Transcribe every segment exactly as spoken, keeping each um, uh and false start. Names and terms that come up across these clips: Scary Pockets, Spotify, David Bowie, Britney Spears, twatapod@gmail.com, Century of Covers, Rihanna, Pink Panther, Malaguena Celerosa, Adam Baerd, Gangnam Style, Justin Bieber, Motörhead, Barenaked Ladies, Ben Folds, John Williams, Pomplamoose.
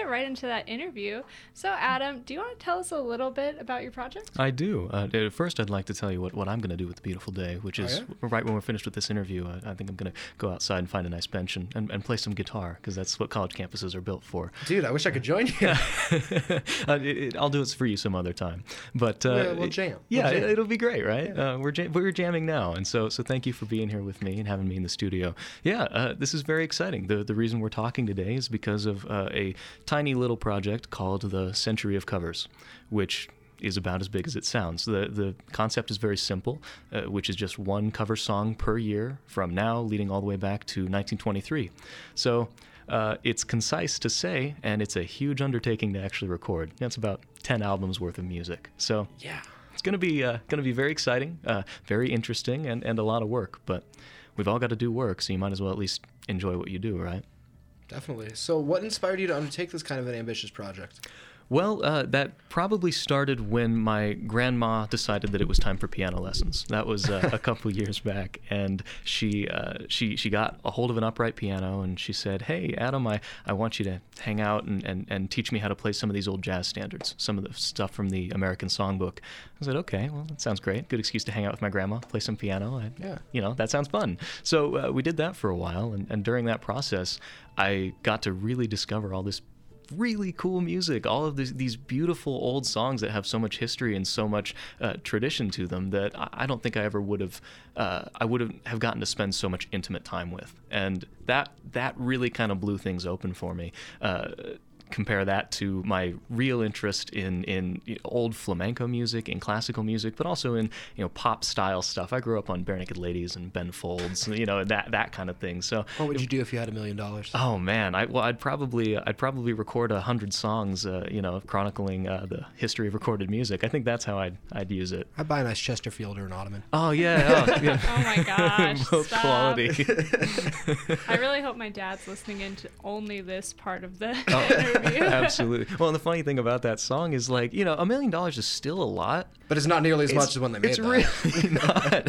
get right into that interview. So, Adam, do you want to tell us a little bit about your project? I do. Uh, first, I'd like to tell you what, what I'm going to do with the beautiful day, which is oh, yeah? right when we're finished with this interview. I, I think I'm going to go outside and find a nice bench and, and, and play some guitar, because that's what college campuses are built for. Dude, I wish I could join you. uh, it, it, I'll do it for you some other time. But uh, we'll, we'll jam. Yeah, we'll jam. It, it'll be great, right? Yeah. Uh, we're jam- we're jamming now, and so so thank you for being here with me and having me in the studio. Yeah, uh, this is very exciting. The the reason we're talking today is because of uh, a tiny little project called the Century of Covers, which is about as big as it sounds. The the concept is very simple, uh, which is just one cover song per year from now, leading all the way back to nineteen twenty-three. So uh, it's concise to say, and it's a huge undertaking to actually record. That's about ten albums worth of music. So yeah, it's going to be uh, going to be very exciting, uh, very interesting, and, and a lot of work. But we've all got to do work, so you might as well at least enjoy what you do, right? Definitely. So what inspired you to undertake this kind of an ambitious project? Well, uh, that probably started when my grandma decided that it was time for piano lessons. That was uh, a couple years back, and she uh, she she got a hold of an upright piano, and she said, "Hey, Adam, I, I want you to hang out and, and, and teach me how to play some of these old jazz standards, some of the stuff from the American Songbook." I said, "Okay, well, that sounds great. Good excuse to hang out with my grandma, play some piano. I, yeah, you know, that sounds fun." So uh, we did that for a while, and, and during that process, I got to really discover all this really cool music, all of these, these beautiful old songs that have so much history and so much uh, tradition to them that I don't think I ever would have, uh, I would have gotten to spend so much intimate time with. And that that really kind of blew things open for me. Uh, compare that to my real interest in, in old flamenco music, in classical music, but also in, you know, pop style stuff. I grew up on Barenaked Ladies and Ben Folds, you know, that that kind of thing. So what would you do if you had a million dollars? Oh man, I well, I'd probably I'd probably record a hundred songs, uh, you know, chronicling uh, the history of recorded music. I think that's how I'd I'd use it. I'd buy a nice Chesterfield or an ottoman. Oh yeah. Oh, yeah. Oh my gosh. Both quality. I really hope my dad's listening into only this part of the interview. Oh. Absolutely. Well, and the funny thing about that song is, like, you know, a million dollars is still a lot, but it's not nearly as it's, much as when they made it. It's that. Really not.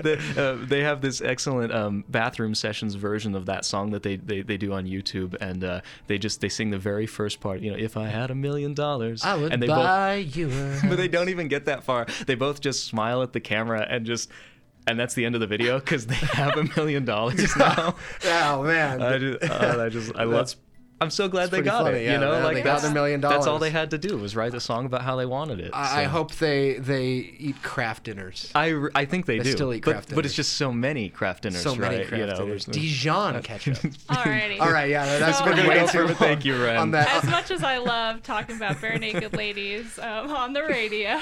the, uh, they have this excellent um, bathroom sessions version of that song that they, they, they do on YouTube, and uh, they just they sing the very first part. You know, if I had a million dollars, I would and they buy both, you. But they don't even get that far. They both just smile at the camera and just. And that's the end of the video because they have a million dollars now. Oh man! I just uh, I just I love. I'm so glad they got funny, it, yeah, you know, man, like they got their million dollars. That's all they had to do was write the song about how they wanted it. I, so. I hope they they eat craft dinners. I, I think they, they do. They still eat craft but, dinners. But it's just so many craft dinners, so right? Many craft you know, dinners. Dijon ketchup. Alrighty. All right, yeah, that's so, what we're going to go for. Thank you, Ren. On that. As much as I love talking about Barenaked Ladies um, on the radio.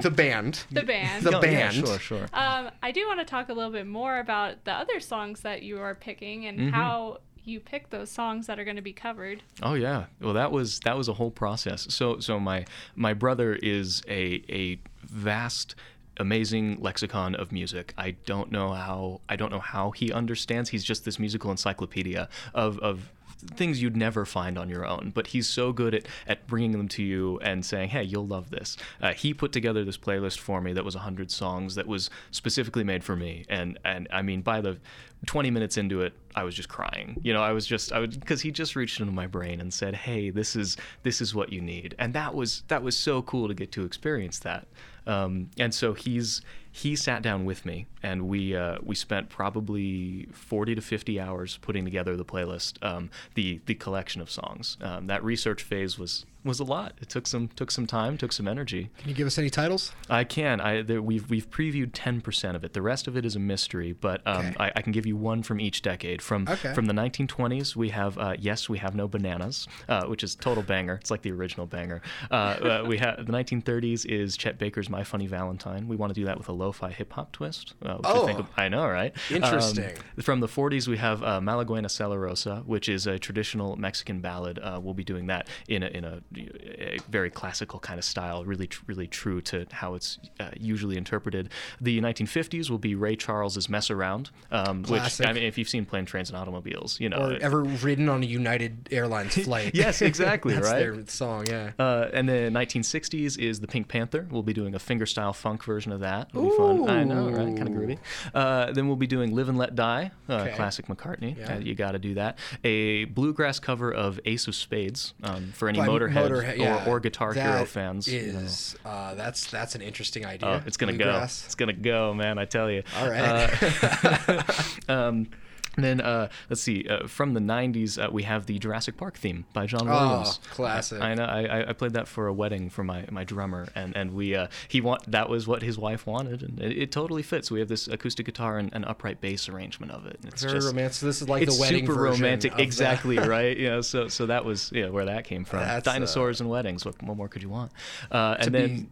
the band. The band. The no, band. Yeah, sure, sure. Um, I do want to talk a little bit more about the other songs that you are picking and mm-hmm. how... you pick those songs that are going to be covered. Oh yeah. Well, that was that was a whole process. So so my my brother is a a vast amazing lexicon of music. I don't know how I don't know how he understands. He's just this musical encyclopedia of of things you'd never find on your own, but he's so good at, at bringing them to you and saying, hey, you'll love this. Uh, he put together this playlist for me that was one hundred songs that was specifically made for me, and and I mean, by the twenty minutes into it, I was just crying. You know, I was just, I would, because he just reached into my brain and said, hey, this is this is what you need, and that was that was so cool to get to experience that. Um, and so he's he sat down with me, and we uh, we spent probably forty to fifty hours putting together the playlist, um, the the collection of songs. Um, that research phase was was a lot. It took some took some time, took some energy. Can you give us any titles? I can. I there, we've we've previewed ten percent of it. The rest of it is a mystery, but um, okay. I, I can give you one from each decade. From okay. from the nineteen twenties, we have uh, Yes, We Have No Bananas, uh, which is total banger. It's like the original banger. Uh, uh, we have the nineteen thirties is Chet Baker's My Funny Valentine. We want to do that with a lo-fi hip-hop twist. Uh, which oh, I, think of, I know, right? Interesting. Um, from the forties, we have uh, Malaguena Celerosa, which is a traditional Mexican ballad. Uh, we'll be doing that in a, in a a very classical kind of style, really, really true to how it's uh, usually interpreted. The nineteen fifties will be Ray Charles's Mess Around, um, which, I mean, if you've seen Plane, Trains, and Automobiles, you know. Or it, ever ridden on a United Airlines flight. Yes, exactly, That's right? That's their song, yeah. Uh, and the nineteen sixties is the Pink Panther. We'll be doing a fingerstyle funk version of that. It'll be fun. I know, right? Kind of groovy. Uh, then we'll be doing Live and Let Die, uh, okay. classic McCartney. Yeah. Uh, you got to do that. A bluegrass cover of Ace of Spades um, for any By Motörhead, Motörhead or, yeah, or Guitar Hero fans. Is, you know. uh, that's that's an interesting idea. Uh, it's going to go. It's going to go, man, I tell you. All right. Uh, um, And then, uh, let's see, uh, from the nineties, uh, we have the Jurassic Park theme by John Williams. Oh, classic. I, I know. I, I played that for a wedding for my, my drummer, and, and we uh, he want, that was what his wife wanted, and it, it totally fits. We have this acoustic guitar and an upright bass arrangement of it. It's very romantic. So this is like the wedding version. It's super romantic, exactly, right? You know, so so that was you know, where that came from. That's, Dinosaurs uh, and weddings, what, what more could you want? Uh, and then... Be-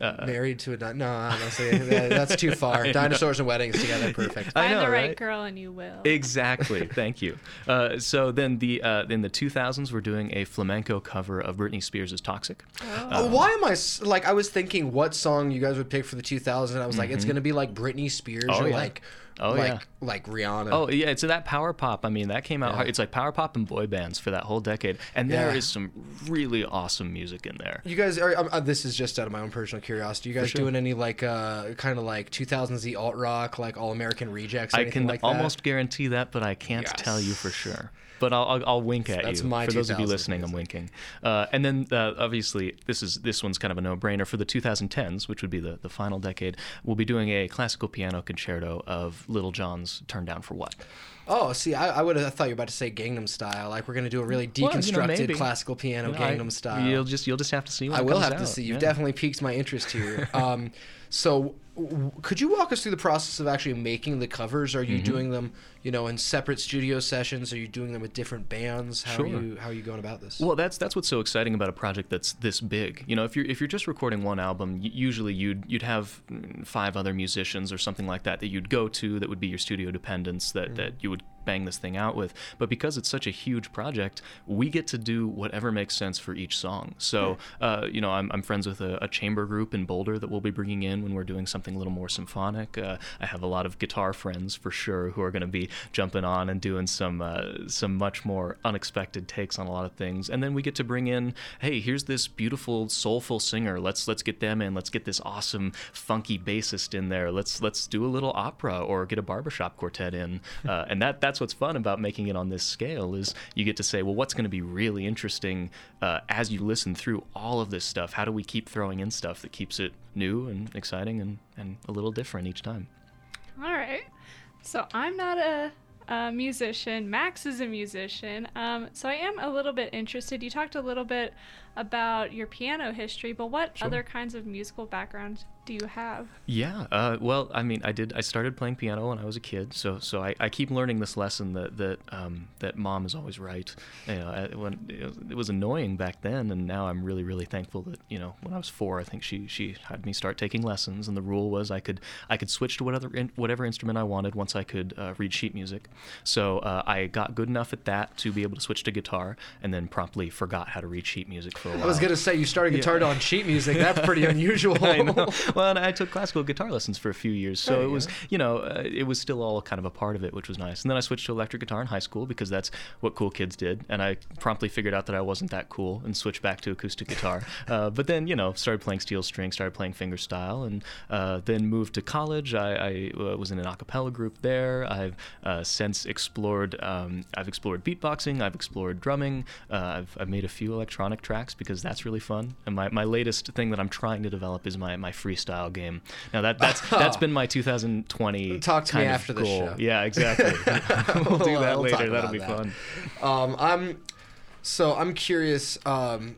Uh, Married to a di- no, honestly, that's too far. Dinosaurs and weddings together, perfect. Find the right, right girl, and you will. Exactly. Thank you. Uh, so then, the uh, in the two thousands, we're doing a flamenco cover of Britney Spears' "Toxic." Oh. Uh, Why am I like? I was thinking what song you guys would pick for the two thousands. I was like, mm-hmm. it's gonna be like Britney Spears oh, or yeah. like. Oh, like, yeah. Like Rihanna. Oh, yeah. So that power pop, I mean, that came out yeah. hard. It's like power pop and boy bands for that whole decade. And yeah. there is some really awesome music in there. You guys, are, uh, this is just out of my own personal curiosity. You guys sure. doing any, like, uh, kind of like two thousands the alt rock, like All American Rejects? I can like almost that? guarantee that, but I can't yes. tell you for sure. But I'll, I'll, I'll wink at That's you. My for those of you listening, music. I'm winking. Uh, and then, uh, obviously, this is this one's kind of a no-brainer. For the twenty tens, which would be the, the final decade, we'll be doing a classical piano concerto of Little John's Turn Down for What? Oh, see, I, I would have I thought you were about to say Gangnam Style. Like we're going to do a really deconstructed well, you know, classical piano you know, Gangnam I, Style. You'll just you'll just have to see. What I will have out. to see. You've yeah. definitely piqued my interest here. um, so. Could you walk us through the process of actually making the covers? Are you mm-hmm. doing them, you know, in separate studio sessions? Are you doing them with different bands? How sure. are you how are you going about this? Well, that's that's what's so exciting about a project that's this big. You know, if you're if you're just recording one album, usually you'd you'd have five other musicians or something like that that you'd go to that would be your studio dependents that, mm-hmm. that you would bang this thing out with. But because it's such a huge project, we get to do whatever makes sense for each song. So, uh, you know, I'm, I'm friends with a, a chamber group in Boulder that we'll be bringing in when we're doing something a little more symphonic. Uh, I have a lot of guitar friends for sure who are going to be jumping on and doing some uh, some much more unexpected takes on a lot of things. And then we get to bring in, hey, here's this beautiful soulful singer. Let's let's get them in. Let's get this awesome funky bassist in there. Let's let's do a little opera or get a barbershop quartet in. Uh, and that that That's what's fun about making it on this scale is you get to say, well, what's going to be really interesting uh, as you listen through all of this stuff? How do we keep throwing in stuff that keeps it new and exciting and, and a little different each time? All right. So I'm not a, a musician. Max is a musician. Um, so I am a little bit interested. You talked a little bit about your piano history, but what sure. other kinds of musical background do you have? Yeah, uh, well, I mean, I did. I started playing piano when I was a kid, so so I, I keep learning this lesson that that um, that mom is always right. You know, I, when it was, it was annoying back then, and now I'm really really thankful that you know when I was four, I think she she had me start taking lessons, and the rule was I could I could switch to whatever whatever instrument I wanted once I could uh, read sheet music. So uh, I got good enough at that to be able to switch to guitar, and then promptly forgot how to read sheet music for a while. I was gonna say you started guitar yeah. on sheet music. That's pretty unusual. I know. Well, and I took classical guitar lessons for a few years, so oh, it was, yeah. you know, uh, it was still all kind of a part of it, which was nice. And then I switched to electric guitar in high school because that's what cool kids did, and I promptly figured out that I wasn't that cool and switched back to acoustic guitar. uh, but then, you know, started playing steel string, started playing fingerstyle, and uh, then moved to college. I, I uh, was in an a cappella group there. I've uh, since explored, um, I've explored beatboxing, I've explored drumming, uh, I've, I've made a few electronic tracks because that's really fun. And my, my latest thing that I'm trying to develop is my, my free freestyle game. Now that that's that's been my two thousand twenty. Talk to kind me of after goal. This show. Yeah, exactly. we'll, we'll do that we'll later. That'll be that. fun. Um, I'm so I'm curious. Um,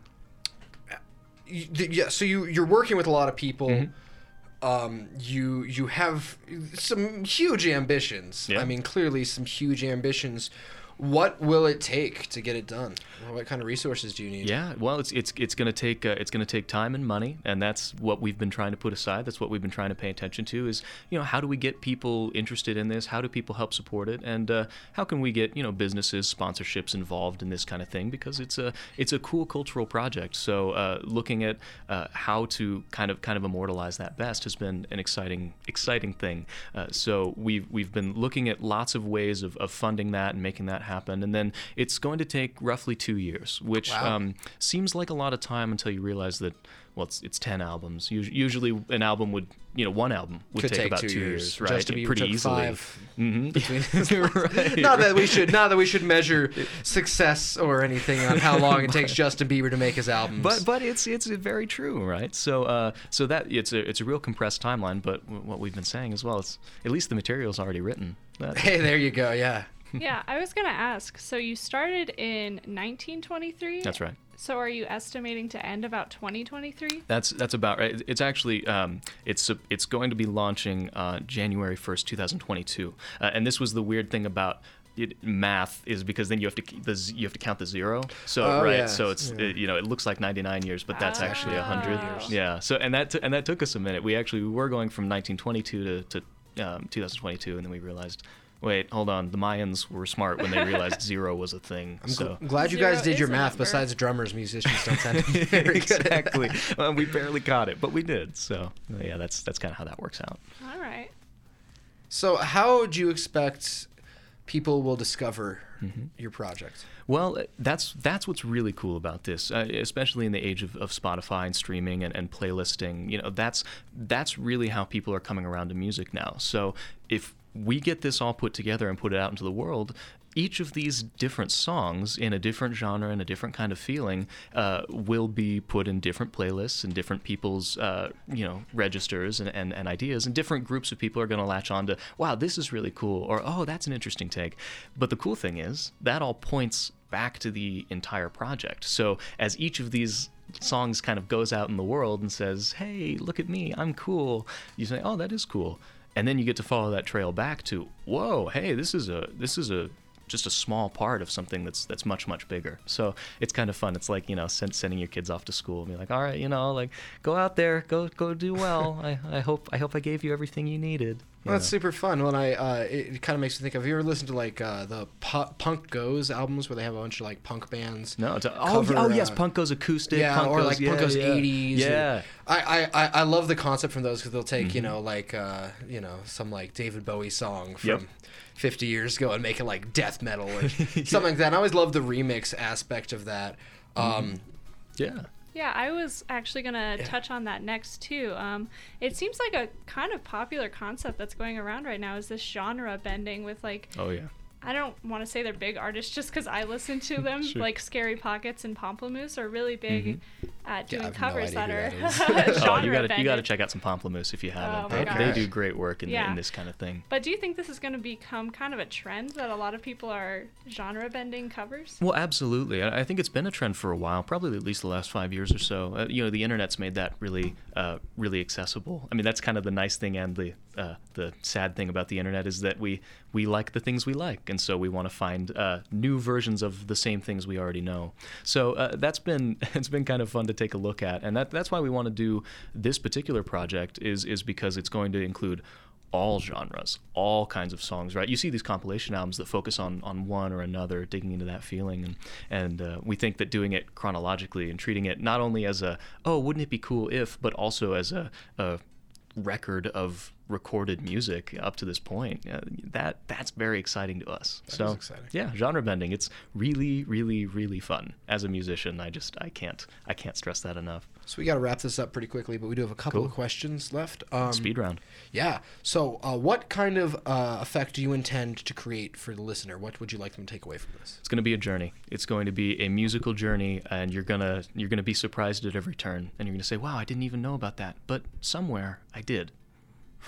you, yeah, so you you're working with a lot of people. Mm-hmm. Um, you you have some huge ambitions. Yeah. I mean, clearly some huge ambitions. what will it take to get it done? What kind of resources do you need? Yeah, well, it's it's it's going to take uh, it's going to take time and money, and that's what we've been trying to put aside. That's what we've been trying to pay attention to is, you know, how do we get people interested in this? How do people help support it? And uh, how can we get, you know, businesses, sponsorships involved in this kind of thing? Because it's a it's a cool cultural project. So uh, looking at uh, how to kind of kind of immortalize that best has been an exciting exciting thing. Uh, so we've we've been looking at lots of ways of, of funding that and making that happen, and then it's going to take roughly two years, which wow. um, seems like a lot of time until you realize that, well, it's it's ten albums. Usually, an album would, you know, one album would take, take about two, two years, years, right? Just to be pretty easily. Five mm-hmm. between right, not right. that we should, not that we should measure success or anything on how long it takes Justin Bieber to make his albums. But but it's it's very true, right? So uh, so that it's a it's a real compressed timeline. But what we've been saying as well, it's at least the material's already written. That, hey, there you go. Yeah. Yeah, I was going to ask, so you started in nineteen twenty-three? That's right. So are you estimating to end about twenty twenty-three? That's that's about right. It's actually, um, it's it's going to be launching uh, January first, twenty twenty-two. Uh, and this was the weird thing about it, math is because then you have to the, you have to count the zero. So oh, right, yeah. so it's yeah. it, you know, it looks like ninety-nine years, but that's oh. actually one hundred years. Yeah. So and that t- and that took us a minute. We actually we were going from nineteen twenty-two to, to um, twenty twenty-two, and then we realized, wait, hold on. The Mayans were smart when they realized zero was a thing. I'm so. gl- glad you zero guys did your math. Besides drummers, musicians don't tend to be very exactly. good at that. Um, we barely got it, but we did. So yeah, that's that's kind of how that works out. All right. So how do you expect people will discover mm-hmm. your project? Well, that's that's what's really cool about this, uh, especially in the age of, of Spotify and streaming and, and playlisting. You know, that's that's really how people are coming around to music now. So if we get this all put together and put it out into the world, each of these different songs in a different genre and a different kind of feeling uh, will be put in different playlists and different people's uh, you know, registers and, and, and ideas, and different groups of people are going to latch on to, wow, this is really cool, or oh, that's an interesting take. But the cool thing is that all points back to the entire project. So as each of these songs kind of goes out in the world and says, hey, look at me, I'm cool, you say, oh, that is cool. And then you get to follow that trail back to, whoa, hey, this is a this is a just a small part of something that's that's much much bigger. So it's kind of fun. It's like, you know, send, sending your kids off to school and be like, all right, you know, like go out there, go go do well. I, I hope I hope I gave you everything you needed. You well, that's super fun. When I uh, it, it kind of makes me think of, have you ever listened to like uh, the P- Punk Goes albums where they have a bunch of like punk bands? No. It's a, oh, cover, oh yes, uh, Punk Goes acoustic. Yeah, Punk or Goes, like yeah, Punk Goes eighties. Yeah. yeah. And, I, I, I love the concept from those because they'll take mm-hmm. you know like uh, you know some like David Bowie song from. Yep. fifty years ago and make it like death metal or something yeah. like that. And I always love the remix aspect of that. Um, yeah. Yeah, I was actually going to yeah. touch on that next too. Um, it seems like a kind of popular concept that's going around right now is this genre bending with like... Oh, yeah. I don't want to say they're big artists just because I listen to them. Sure. Like Scary Pockets and Pomplamoose are really big mm-hmm. at doing yeah, covers no that are that genre oh, you gotta, you got to check out some Pomplamoose if you haven't. Oh, they, they do great work in, yeah. in this kind of thing. But do you think this is going to become kind of a trend that a lot of people are genre-bending covers? Well, absolutely. I think it's been a trend for a while, probably at least the last five years or so. Uh, you know, the internet's made that really, uh, really accessible. I mean, that's kind of the nice thing and the uh, the sad thing about the internet is that we, we like the things we like. And so we want to find uh, new versions of the same things we already know. So uh, that's been it's been kind of fun to take a look at, and that that's why we want to do this particular project is is because it's going to include all genres, all kinds of songs, right? You see these compilation albums that focus on on one or another, digging into that feeling, and and uh, we think that doing it chronologically and treating it not only as a oh wouldn't it be cool if, but also as a, a record of recorded music up to this point. Uh, that that's very exciting to us. That so, is exciting. Yeah, genre bending. It's really, really, really fun. As a musician, I just I can't I can't stress that enough. So we got to wrap this up pretty quickly, but we do have a couple cool. of questions left. Um, Speed round. Yeah. So, uh, what kind of uh, effect do you intend to create for the listener? What would you like them to take away from this? It's going to be a journey. It's going to be a musical journey, and you're gonna you're gonna be surprised at every turn, and you're gonna say, "Wow, I didn't even know about that," but somewhere I did.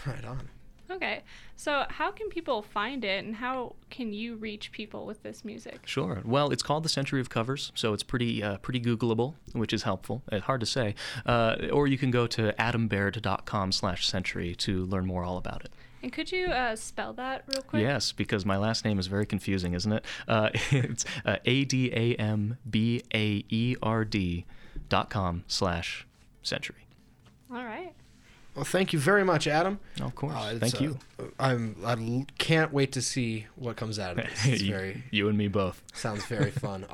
Right on. Okay. So how can people find it, and how can you reach people with this music? Sure. Well, it's called the Century of Covers, so it's pretty uh, pretty Googleable, which is helpful. It's hard to say. Uh, or you can go to adam baerd dot com slash century to learn more all about it. And could you uh, spell that real quick? Yes, because my last name is very confusing, isn't it? Uh, it's uh, A-D-A-M-B-A-E-R-D dot com slash century. All right. Well, thank you very much, Adam. Of course. Uh, thank uh, you. I'm, I can't wait to see what comes out of this. It's you, very, you and me both. Sounds very fun.